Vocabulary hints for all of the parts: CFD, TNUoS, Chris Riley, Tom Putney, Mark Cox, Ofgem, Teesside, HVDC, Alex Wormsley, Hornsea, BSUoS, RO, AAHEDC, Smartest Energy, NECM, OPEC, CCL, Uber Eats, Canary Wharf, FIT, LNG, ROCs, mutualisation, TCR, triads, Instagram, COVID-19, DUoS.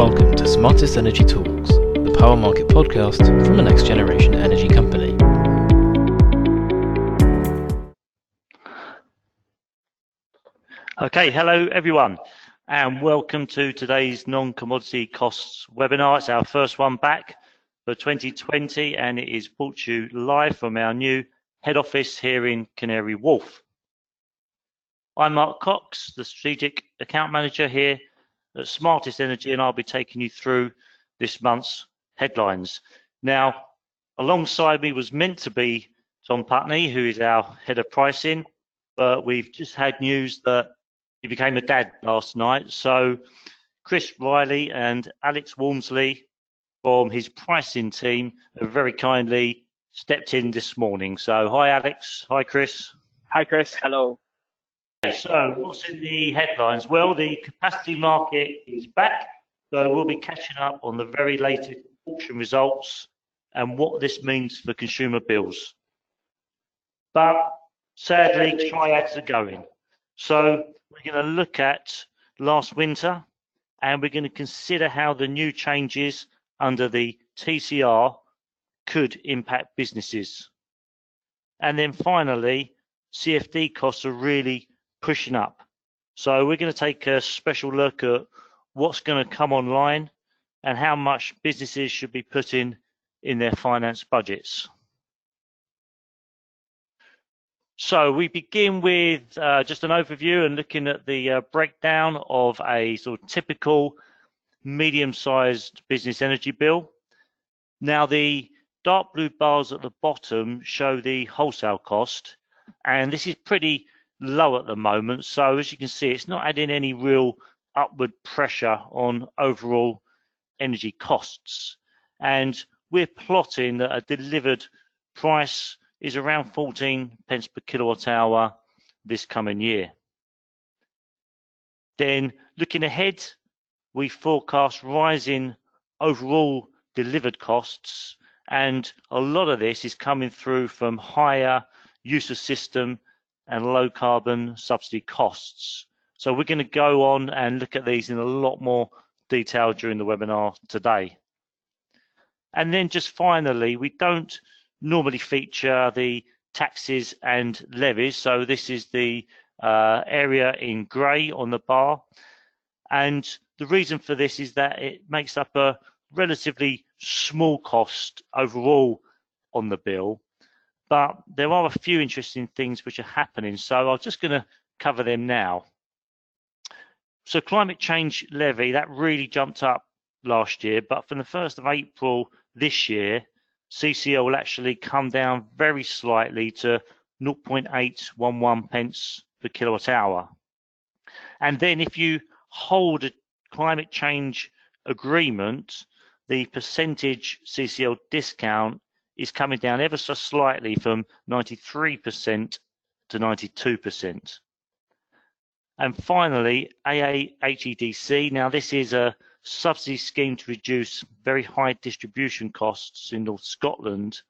Welcome to Smartest Energy Talks, the power market podcast from a next generation energy company. Okay, hello everyone, and welcome to today's non-commodity costs webinar. It's our first one back for 2020, and it is brought to you live from our new head office here in Canary Wharf. I'm Mark Cox, the Strategic Account Manager here at Smartest Energy, and I'll be taking you through this month's headlines. Now, alongside me was meant to be Tom Putney, who is our head of pricing, but we've just had news that he became a dad last night. So Chris Riley and Alex Wormsley from his pricing team have very kindly stepped in this morning. So hi Alex, hi Chris. Hi Chris, hello. So what's in the headlines? Well, the capacity market is back, so we'll be catching up on the very latest auction results and what this means for consumer bills. But sadly, triads are going. So we're going to look at last winter, and we're going to consider how the new changes under the TCR could impact businesses. And then finally, CFD costs are really pushing up. So we're going to take a special look at what's going to come online and how much businesses should be putting in their finance budgets. So we begin with just an overview and looking at the breakdown of a sort of typical medium-sized business energy bill. Now the dark blue bars at the bottom show the wholesale cost, and this is pretty low at the moment, so as you can see it's not adding any real upward pressure on overall energy costs, and we're plotting that a delivered price is around 14 pence per kilowatt hour this coming year. Then looking ahead, we forecast rising overall delivered costs, and a lot of this is coming through from higher use of system and low carbon subsidy costs. So we're going to go on and look at these in a lot more detail during the webinar today. And then just finally, we don't normally feature the taxes and levies. So this is the area in grey on the bar. And the reason for this is that it makes up a relatively small cost overall on the bill. But there are a few interesting things which are happening, so I'm just going to cover them now. So climate change levy, that really jumped up last year, but from the 1st of April this year, CCL will actually come down very slightly to 0.811 pence per kilowatt hour. And then if you hold a climate change agreement, the percentage CCL discount is coming down ever so slightly from 93% to 92%. And finally, AAHEDC. Now this is a subsidy scheme to reduce very high distribution costs in North Scotland.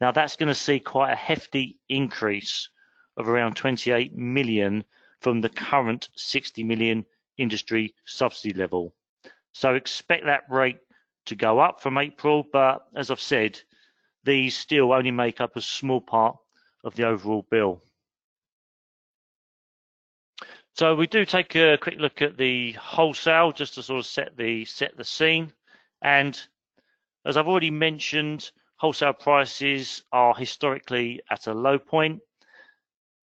Now that's going to see quite a hefty increase of around 28 million from the current 60 million industry subsidy level. So expect that rate to go up from April, but as I've said, these still only make up a small part of the overall bill. So we do take a quick look at the wholesale just to sort of set the scene. And as I've already mentioned, wholesale prices are historically at a low point.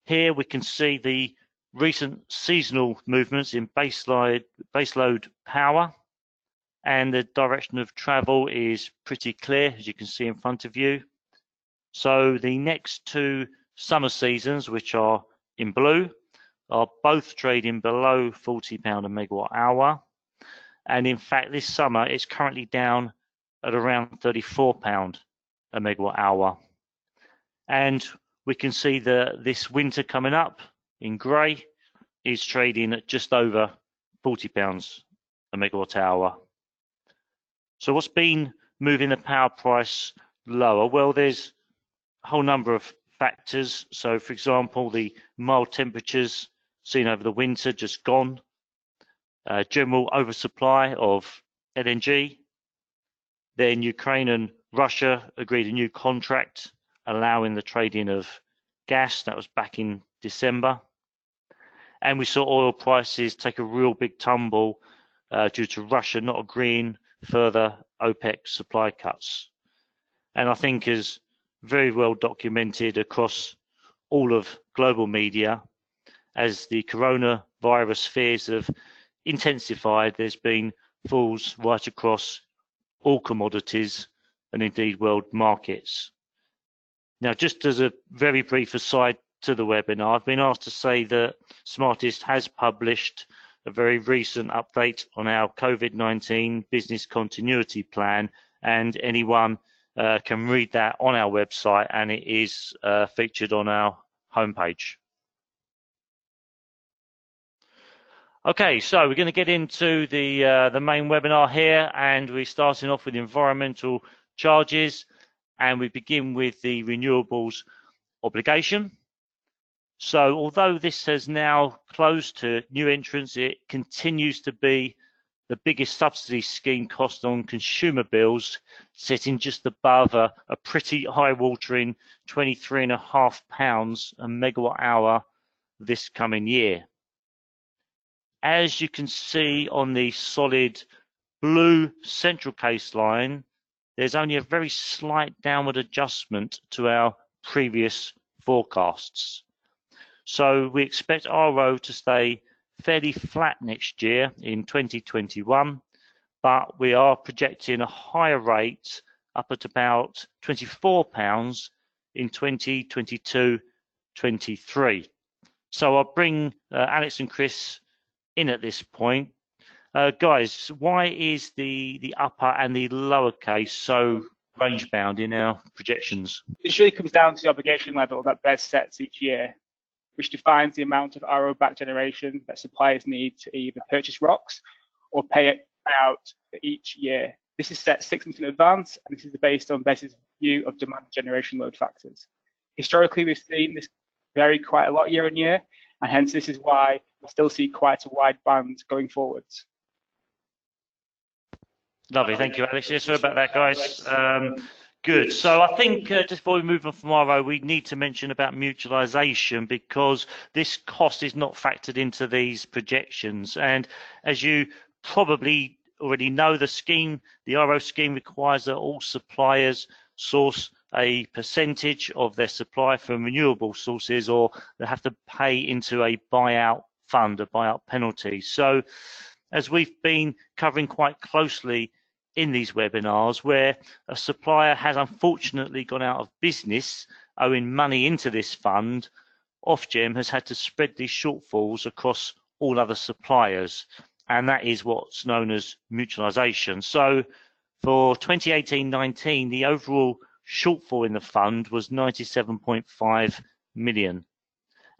Here we can see the recent seasonal movements in baseload power, and the direction of travel is pretty clear, as you can see in front of you. So the next two summer seasons, which are in blue, are both trading below £40 a megawatt hour. And in fact, this summer, it's currently down at around £34 a megawatt hour. And we can see that this winter coming up in grey is trading at just over £40 a megawatt hour. So what's been moving the power price lower? Well, there's a whole number of factors. So for example, the mild temperatures seen over the winter just gone, general oversupply of LNG. Then Ukraine and Russia agreed a new contract allowing the trading of gas. That was back in December. And we saw oil prices take a real big tumble due to Russia not agreeing further OPEC supply cuts. And I think is very well documented across all of global media, as the coronavirus fears have intensified, there's been falls right across all commodities and indeed world markets. Now, just as a very brief aside to the webinar, I've been asked to say that Smartest has published a very recent update on our COVID-19 business continuity plan, and anyone can read that on our website, and it is featured on our homepage. Okay, so we're going to get into the main webinar here, and we're starting off with environmental charges, and we begin with the renewables obligation. So although this has now closed to new entrants, it continues to be the biggest subsidy scheme cost on consumer bills, sitting just above a pretty eye-watering £23.50 a megawatt hour this coming year. As you can see on the solid blue central case line, there's only a very slight downward adjustment to our previous forecasts. So we expect RO to stay fairly flat next year in 2021, but we are projecting a higher rate up at about £24 in 2022-23. So I'll bring Alex and Chris in at this point. Guys, why is the upper and the lower case so range bound in our projections? It really comes down to the obligation level that BES sets each year, which defines the amount of RO back generation that suppliers need to either purchase ROCs or pay it out for each year. This is set 6 months in advance, and this is based on BES's view of demand generation load factors. Historically, we've seen this vary quite a lot year on year, and hence this is why we'll still see quite a wide band going forwards. Lovely, thank you, Alex. Yeah, sorry about that, guys. Good, so I think just before we move on from RO, we need to mention about mutualisation, because this cost is not factored into these projections. And as you probably already know, the scheme, the RO scheme, requires that all suppliers source a percentage of their supply from renewable sources, or they have to pay into a buyout fund, a buyout penalty. So as we've been covering quite closely in these webinars, where a supplier has unfortunately gone out of business owing money into this fund, Ofgem has had to spread these shortfalls across all other suppliers, and that is what's known as mutualisation. So for 2018-19, the overall shortfall in the fund was 97.5 million,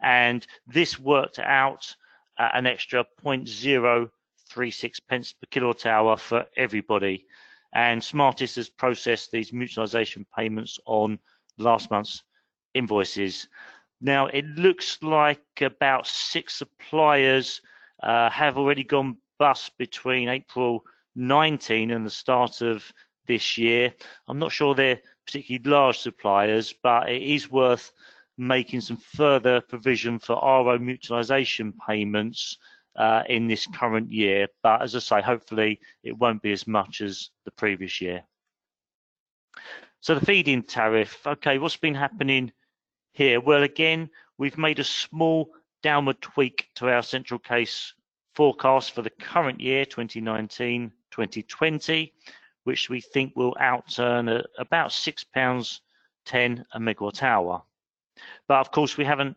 and this worked out at an extra 0.036 pence per kilowatt hour for everybody. And Smartest has processed these mutualisation payments on last month's invoices. Now it looks like about 6 suppliers have already gone bust between April 19 and the start of this year. I'm not sure they're particularly large suppliers, but it is worth making some further provision for RO mutualisation payments in this current year. But as I say, hopefully it won't be as much as the previous year. So the feed-in tariff, okay, what's been happening here? Well, again, we've made a small downward tweak to our central case forecast for the current year, 2019-2020, which we think will outturn at about £6.10 a megawatt hour. But of course, we haven't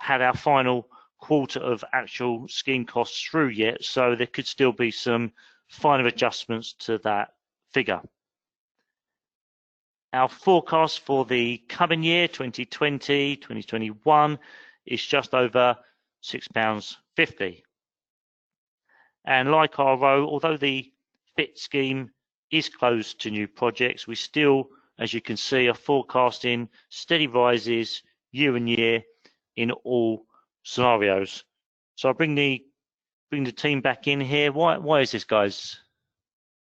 had our final quarter of actual scheme costs through yet, so there could still be some final adjustments to that figure. Our forecast for the coming year, 2020-2021, is just over £6.50. And like RO, although the FIT scheme is closed to new projects, we still, as you can see, are forecasting steady rises year on year in all scenarios. So I'll bring the team back in here. Why is this, guys?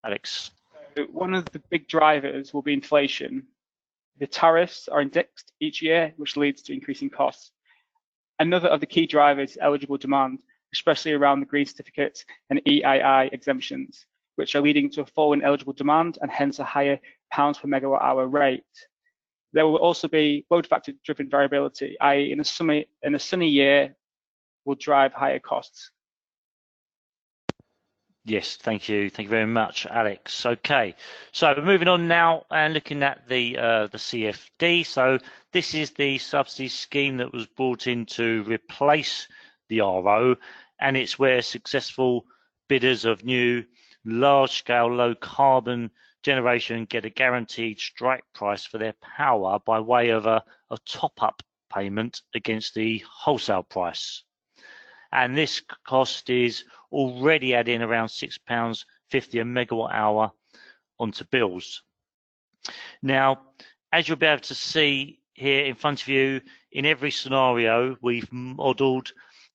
Alex. So one of the big drivers will be inflation. The tariffs are indexed each year, which leads to increasing costs. Another of the key drivers is eligible demand, especially around the green certificates and EII exemptions, which are leading to a fall in eligible demand and hence a higher pounds per megawatt hour rate. There will also be load factor driven variability, i.e. in a sunny year will drive higher costs. Yes, thank you. Thank you very much, Alex. Okay, so moving on now and looking at the CFD. So this is the subsidy scheme that was brought in to replace the RO, and it's where successful bidders of new large-scale low-carbon generation get a guaranteed strike price for their power by way of a top-up payment against the wholesale price. And this cost is already adding around £6.50 a megawatt hour onto bills. Now, as you'll be able to see here in front of you, in every scenario we've modelled,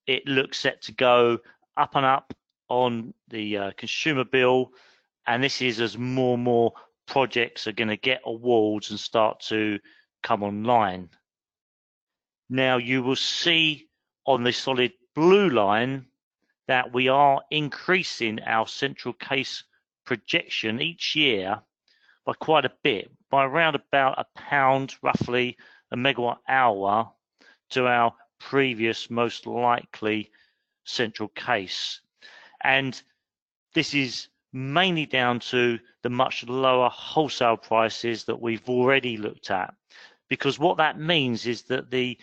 it looks set to go up and up on the consumer bill, and this is as more and more projects are going to get awards and start to come online. Now, you will see on the solid blue line that we are increasing our central case projection each year by quite a bit, by around about £1 roughly a megawatt hour to our previous most likely central case. And this is mainly down to the much lower wholesale prices that we've already looked at, because what that means is that the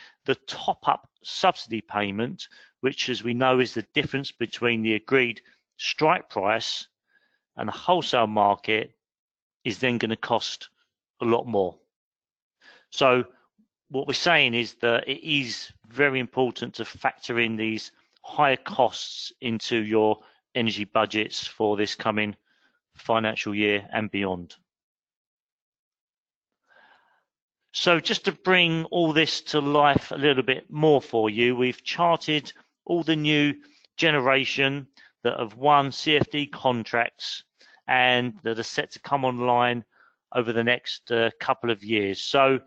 top-up subsidy payment, which as we know is the difference between the agreed strike price and the wholesale market, is then going to cost a lot more. So what we're saying is that it is very important to factor in these higher costs into your energy budgets for this coming financial year and beyond. So just to bring all this to life a little bit more for you, we've charted all the new generation that have won CFD contracts and that are set to come online over the next couple of years. So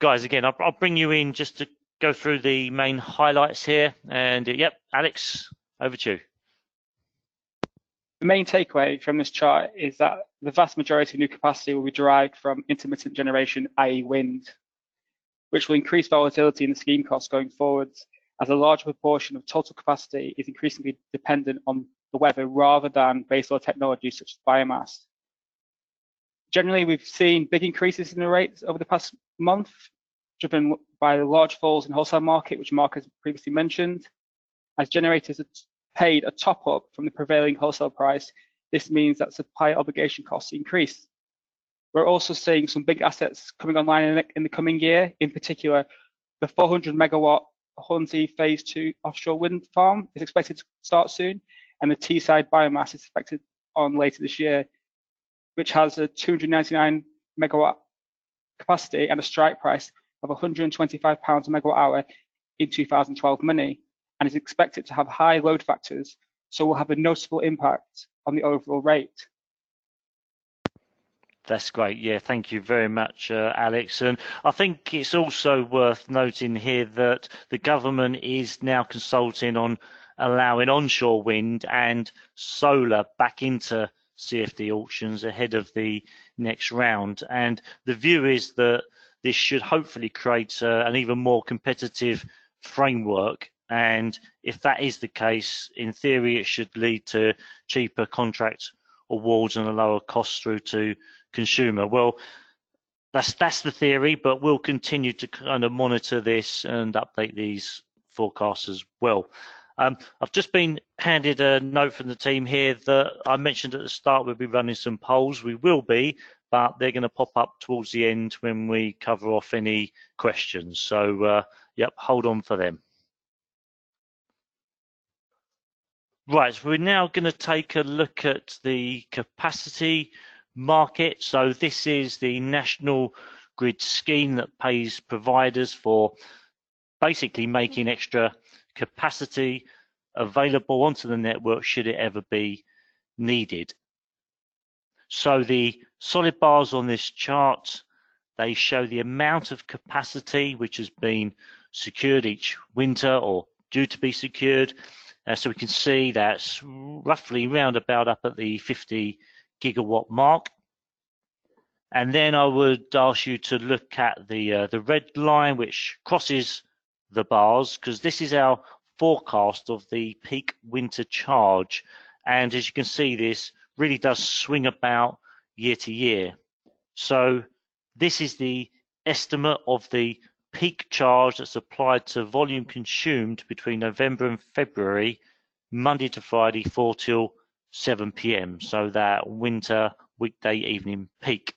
guys, again, I'll bring you in just to go through the main highlights here. And yep, Alex, over to you. The main takeaway from this chart is that the vast majority of new capacity will be derived from intermittent generation, i.e. wind, which will increase volatility in the scheme costs going forwards, as a large proportion of total capacity is increasingly dependent on the weather rather than baseload technologies such as biomass. Generally, we've seen big increases in the rates over the past month, driven by the large falls in wholesale market, which Mark has previously mentioned. As generators are paid a top-up from the prevailing wholesale price, this means that supply obligation costs increase. We're also seeing some big assets coming online in the coming year, in particular, the 400-megawatt Hornsea Phase 2 offshore wind farm is expected to start soon, and the Teesside biomass is expected on later this year, which has a 299 megawatt capacity and a strike price of £125 a megawatt hour in 2012 money, and is expected to have high load factors, so will have a noticeable impact on the overall rate. That's great. Yeah, thank you very much, Alex. And I think it's also worth noting here that the government is now consulting on allowing onshore wind and solar back into CFD auctions ahead of the next round. And the view is that this should hopefully create an even more competitive framework. And if that is the case, in theory, it should lead to cheaper contract awards and a lower cost through to consumer. Well, that's the theory, but we'll continue to kind of monitor this and update these forecasts as well. I've just been handed a note from the team here that I mentioned at the start we'll be running some polls. We will be, but they're going to pop up towards the end when we cover off any questions. So, yep, hold on for them. Right, so we're now going to take a look at the capacity market. So this is the national grid scheme that pays providers for basically making extra capacity available onto the network should it ever be needed. So the solid bars on this chart, they show the amount of capacity which has been secured each winter or due to be secured. So we can see that's roughly round about up at the 50 gigawatt mark. And then I would ask you to look at the red line which crosses the bars, because this is our forecast of the peak winter charge. And as you can see, this really does swing about year to year. So this is the estimate of the peak charge that's applied to volume consumed between November and February, Monday to Friday, 4 till 7 p.m. So that winter weekday evening peak.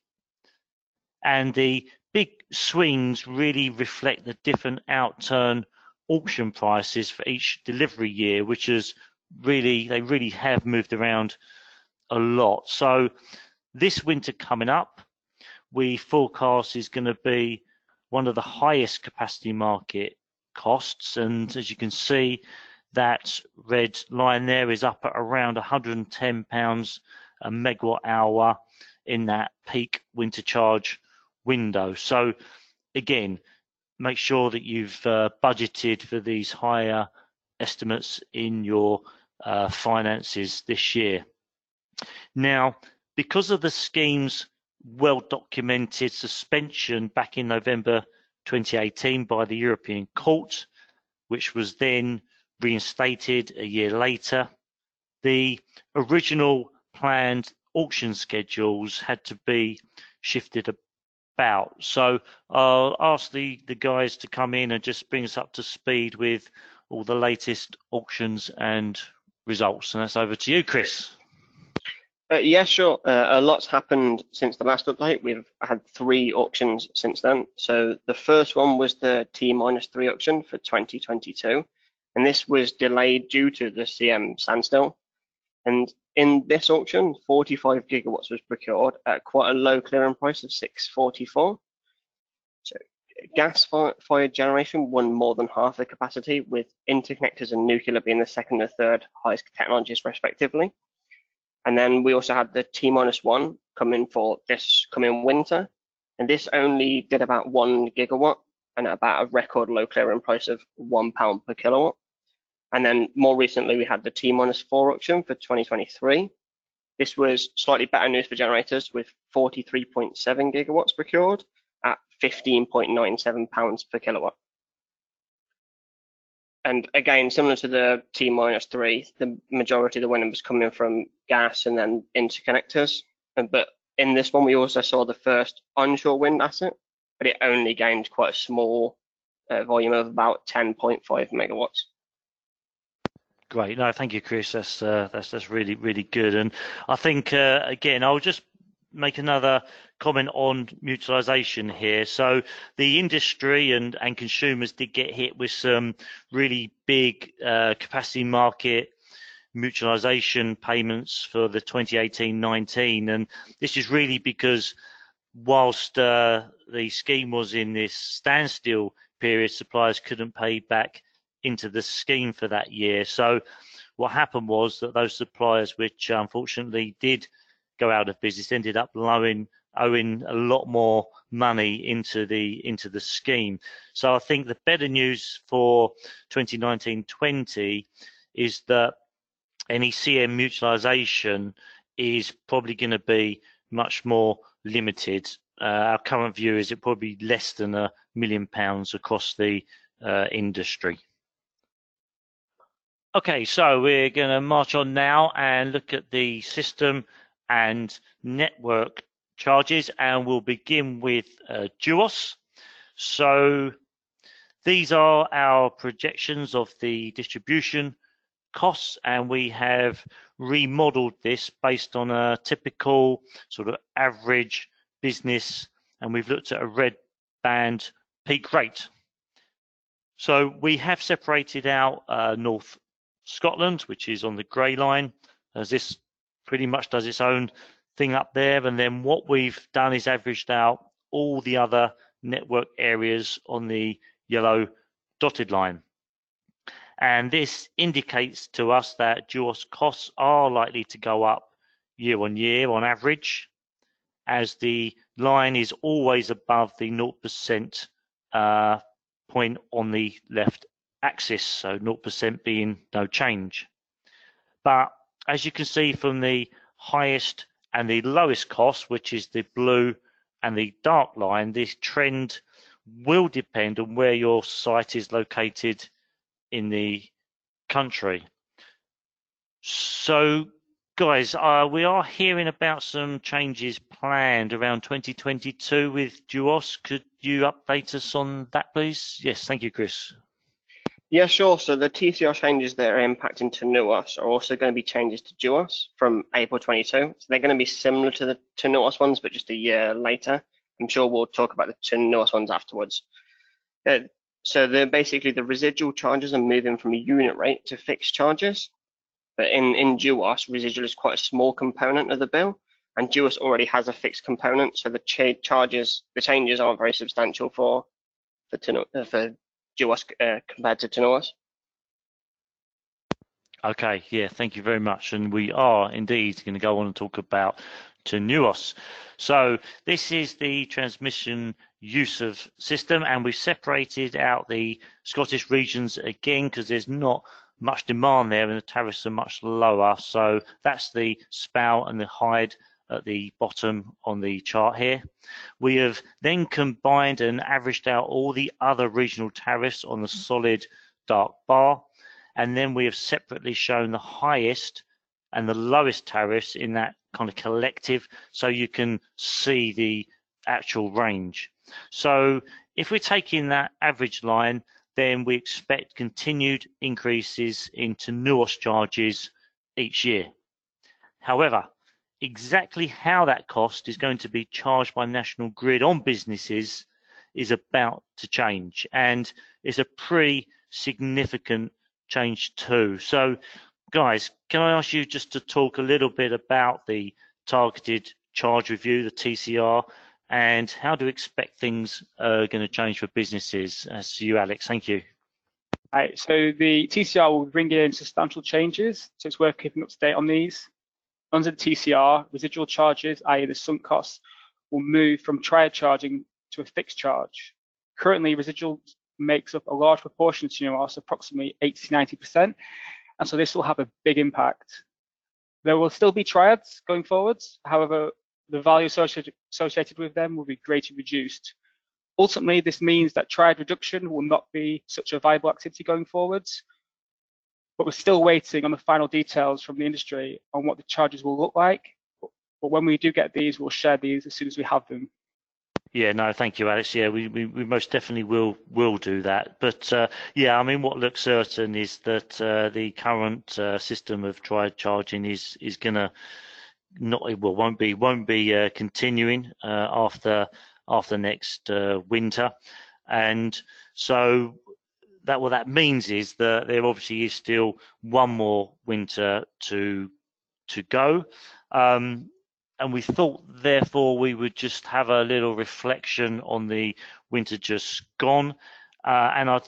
And the big swings really reflect the different outturn auction prices for each delivery year, which is really, they really have moved around a lot. So this winter coming up, we forecast is going to be one of the highest capacity market costs, and as you can see, that red line there is up at around £110 a megawatt hour in that peak winter charge window. So again, make sure that you've budgeted for these higher estimates in your finances this year. Now, because of the scheme's well-documented suspension back in November 2018 by the European Court, which was then reinstated a year later, the original planned auction schedules had to be shifted about. So I'll ask the guys to come in and just bring us up to speed with all the latest auctions and results. And that's over to you, Chris. Yeah, sure. A lot's happened since the last update. We've had 3 auctions since then. So the first one was the T-3 auction for 2022, and this was delayed due to the CM standstill. And in this auction, 45 gigawatts was procured at quite a low clearing price of 644. So gas-fired generation won more than half the capacity, with interconnectors and nuclear being the second and third highest technologies respectively. And then we also had the T-1 coming for this coming winter, and this only did about 1 gigawatt and at about a record low clearing price of £1 per kilowatt. And then more recently, we had the T-4 auction for 2023. This was slightly better news for generators, with 43.7 gigawatts procured at £15.97 per kilowatt. And again, similar to the T-3, the majority of the winning was coming from gas and then interconnectors. But in this one, we also saw the first onshore wind asset, but it only gained quite a small volume of about 10.5 megawatts. Great. No, thank you, Chris. That's really, really good. And I think, again, I'll just make another comment on mutualization here. So the industry and consumers did get hit with some really big capacity market mutualization payments for the 2018-19, and this is really because whilst the scheme was in this standstill period, suppliers couldn't pay back into the scheme for that year. So what happened was that those suppliers which unfortunately did go out of business ended up owing a lot more money into the scheme. So I think the better news for 2019-20 is that NECM mutualization is probably going to be much more limited. Our current view is it probably less than £1 million across the industry. Okay, so we're going to march on now and look at the system and network charges, and we'll begin with DUoS. So these are our projections of the distribution costs, and we have remodeled this based on a typical sort of average business, and we've looked at a red band peak rate. So we have separated out North Scotland, which is on the grey line, as this pretty much does its own thing up there. And then what we've done is averaged out all the other network areas on the yellow dotted line. And this indicates to us that DUoS costs are likely to go up year on year on average, as the line is always above the 0% point on the left axis, so 0% being no change. But as you can see from the highest and the lowest cost, which is the blue and the dark line, this trend will depend on where your site is located in the country. So guys, we are hearing about some changes planned around 2022 with DUoS. Could you update us on that, please? Yes, thank you, Chris. Yeah, sure. So the TCR changes that are impacting TNUoS are also going to be changes to DUoS from April 22. So they're going to be similar to the TNUoS ones, but just a year later. I'm sure we'll talk about the TNUoS ones afterwards. So basically the residual charges are moving from a unit rate to fixed charges. But in DUoS, residual is quite a small component of the bill, and DUoS already has a fixed component, so the changes aren't very substantial for DUoS compared to TNUoS. Okay, yeah, thank you very much, and we are indeed going to go on and talk about TNUoS. So this is the transmission use of system, and we've separated out the Scottish regions again because there's not much demand there and the tariffs are much lower. So that's the Spout and the Hyde at the bottom on the chart here. We have then combined and averaged out all the other regional tariffs on the solid dark bar, and then we have separately shown the highest and the lowest tariffs in that kind of collective so you can see the actual range. So if we're taking that average line, then we expect continued increases in TNUoS charges each year. However, exactly how that cost is going to be charged by National Grid on businesses is about to change, and it's a pretty significant change too. So guys, can I ask you just to talk a little bit about the targeted charge review, the TCR, and how do you expect things are going to change for businesses? So you, Alex, thank you. All right, so the TCR will bring in substantial changes, so it's worth keeping up to date on these. Under the TCR, residual charges, i.e. the sunk costs, will move from triad charging to a fixed charge. Currently, residual makes up a large proportion of TNUoS, approximately 80–90%, and so this will have a big impact. There will still be triads going forwards, however, the value associated with them will be greatly reduced. Ultimately, this means that triad reduction will not be such a viable activity going forwards, but we're still waiting on the final details from the industry on what the charges will look like. But when we do get these, we'll share these as soon as we have them. Yeah, no, thank you, Alex. Yeah, we most definitely will do that. But yeah, I mean, what looks certain is that the current system of triad charging is going to won't be continuing after next winter, and so that what that means is that there obviously is still one more winter to go, and we thought therefore we would just have a little reflection on the winter just gone, and I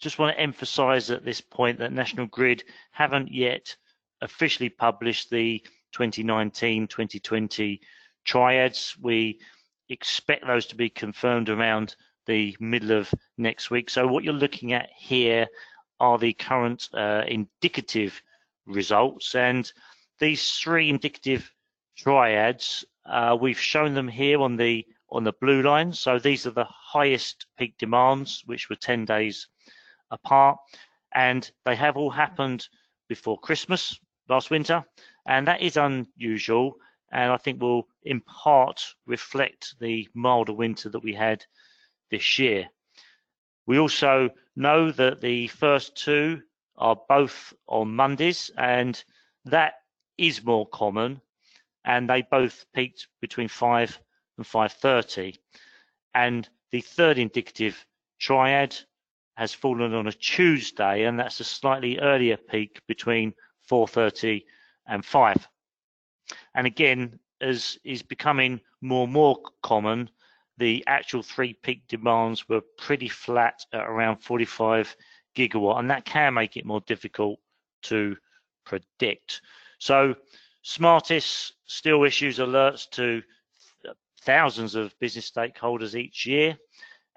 just want to emphasize at this point that National Grid haven't yet officially published the 2019-2020 triads. We expect those to be confirmed around the middle of next week. So what you're looking at here are the current indicative results, and these three indicative triads, we've shown them here on the blue line. So these are the highest peak demands, which were 10 days apart, and they have all happened before Christmas last winter, and that is unusual, and I think will in part reflect the milder winter that we had this year. We also know that the first two are both on Mondays, and that is more common, and they both peaked between 5 and 5:30. And the third indicative triad has fallen on a Tuesday, and that's a slightly earlier peak between 4:30 and 5. And again, as is becoming more and more common, the actual three peak demands were pretty flat at around 45 gigawatt, and that can make it more difficult to predict. So Smartest still issues alerts to thousands of business stakeholders each year,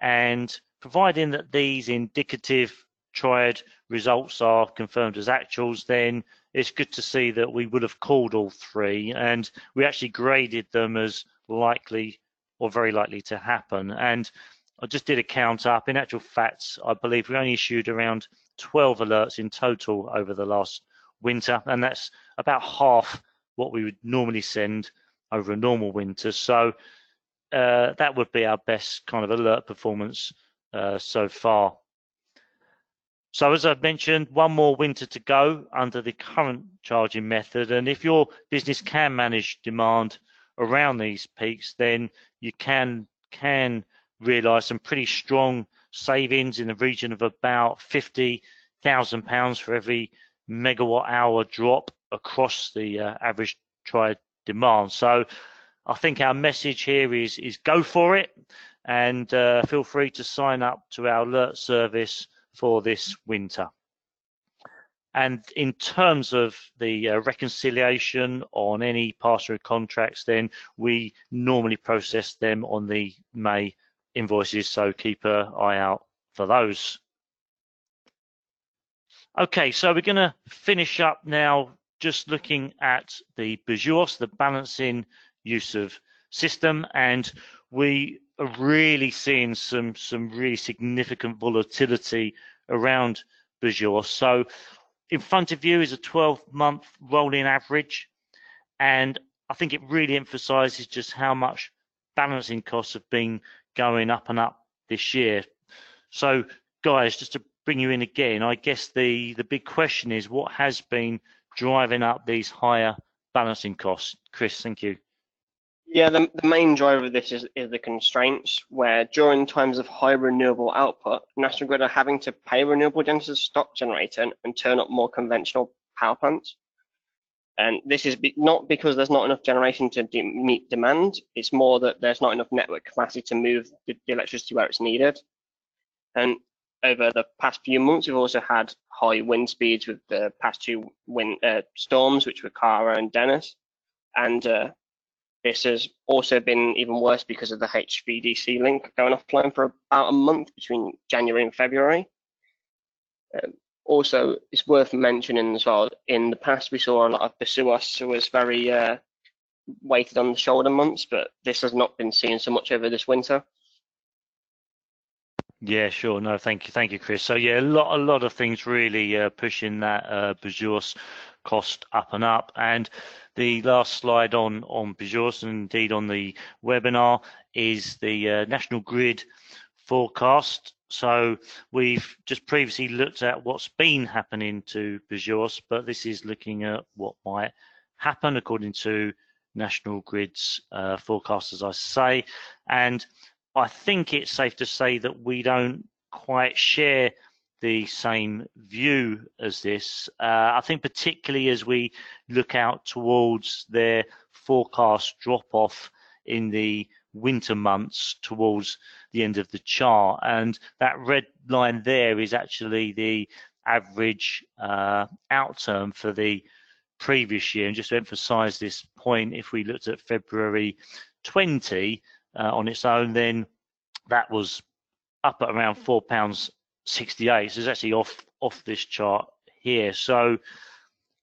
and providing that these indicative triad results are confirmed as actuals, then it's good to see that we would have called all three, and we actually graded them as likely or very likely to happen. And I just did a count up. In actual fact, I believe we only issued around 12 alerts in total over the last winter, and that's about half what we would normally send over a normal winter. So that would be our best kind of alert performance so far. So as I've mentioned, one more winter to go under the current charging method, and if your business can manage demand around these peaks, then you can realise some pretty strong savings in the region of about £50,000 for every megawatt hour drop across the average triad demand. So I think our message here is go for it, and feel free to sign up to our alert service for this winter. And in terms of the reconciliation on any pass-through contracts, then we normally process them on the May invoices, so keep an eye out for those. Okay, so we're going to finish up now just looking at the BSUoS, the balancing use of system, and we are really seeing some really significant volatility around BSUoS. So in front of you is a 12-month rolling average, and I think it really emphasises just how much balancing costs have been going up and up this year. So guys, just to bring you in again, I guess the big question is what has been driving up these higher balancing costs? Chris, thank you. Yeah, the main driver of this is the constraints, where during times of high renewable output, National Grid are having to pay renewable generators to stop generating and turn up more conventional power plants. And this is not because there's not enough generation to meet demand, it's more that there's not enough network capacity to move the electricity where it's needed. And over the past few months, we've also had high wind speeds with the past two wind storms, which were Cara and Dennis. And this has also been even worse because of the HVDC link going offline for about a month between January and February. Also, it's worth mentioning as well, in the past, we saw a lot of BSUoS who was very weighted on the shoulder months, but this has not been seen so much over this winter. Yeah, sure. No, thank you, Chris. So yeah, a lot of things really pushing that BSUoS cost up and up. And the last slide on BSUoS, and indeed on the webinar, is the National Grid forecast. So we've just previously looked at what's been happening to BSUoS, but this is looking at what might happen according to National Grid's forecast, as I say. And I think it's safe to say that we don't quite share the same view as this. I think particularly as we look out towards their forecast drop-off in the winter months towards the end of the chart, and that red line there is actually the average outturn for the previous year. And just to emphasize this point, if we looked at February 20 on its own, then that was up at around £4.68, so it's actually off this chart here. So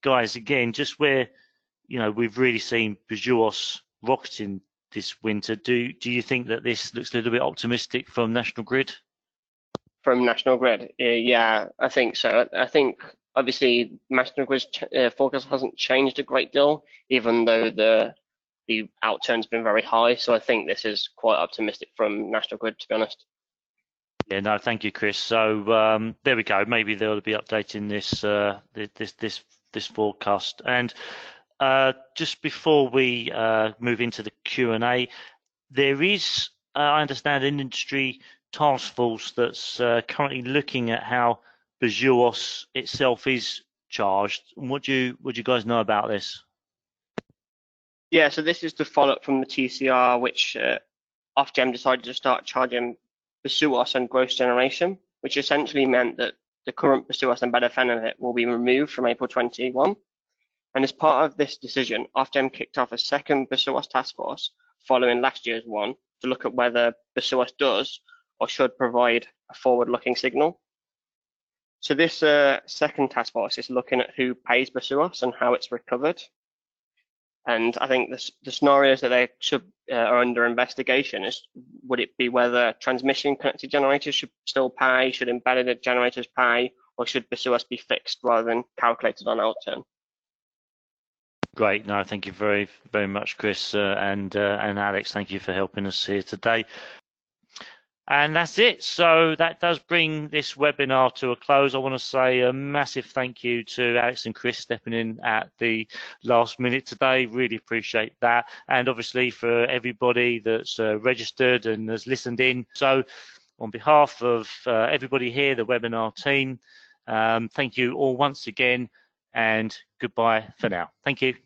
guys, again, just where, you know, we've really seen BSUoS rocketing this winter, do you think that this looks a little bit optimistic from National Grid? From National Grid, yeah, I think so. I think obviously National Grid's forecast hasn't changed a great deal, even though the outturn's been very high. So I think this is quite optimistic from National Grid, to be honest. Yeah, no, thank you, Chris. So there we go. Maybe they'll be updating this this forecast. And just before we move into the Q&A, there is, I understand, an industry task force that's currently looking at how BSUoS itself is charged. What do you guys know about this? Yeah, so this is the follow-up from the TCR, which Ofgem decided to start charging BSUoS on gross generation, which essentially meant that the current BSUoS embedded benefit will be removed from April 21. And as part of this decision, Ofgem kicked off a second BSUoS task force following last year's one to look at whether BSUoS does or should provide a forward-looking signal. So this second task force is looking at who pays BSUoS and how it's recovered. And I think the scenarios that they should are under investigation is, would it be whether transmission connected generators should still pay, should embedded generators pay, or should BSUoS be fixed rather than calculated on outturn? Great. No, thank you very, very much, Chris and Alex. Thank you for helping us here today. And that's it. So that does bring this webinar to a close. I want to say a massive thank you to Alex and Chris stepping in at the last minute today. Really appreciate that. And obviously for everybody that's registered and has listened in. So on behalf of everybody here, the webinar team, thank you all once again and goodbye for now. Thank you.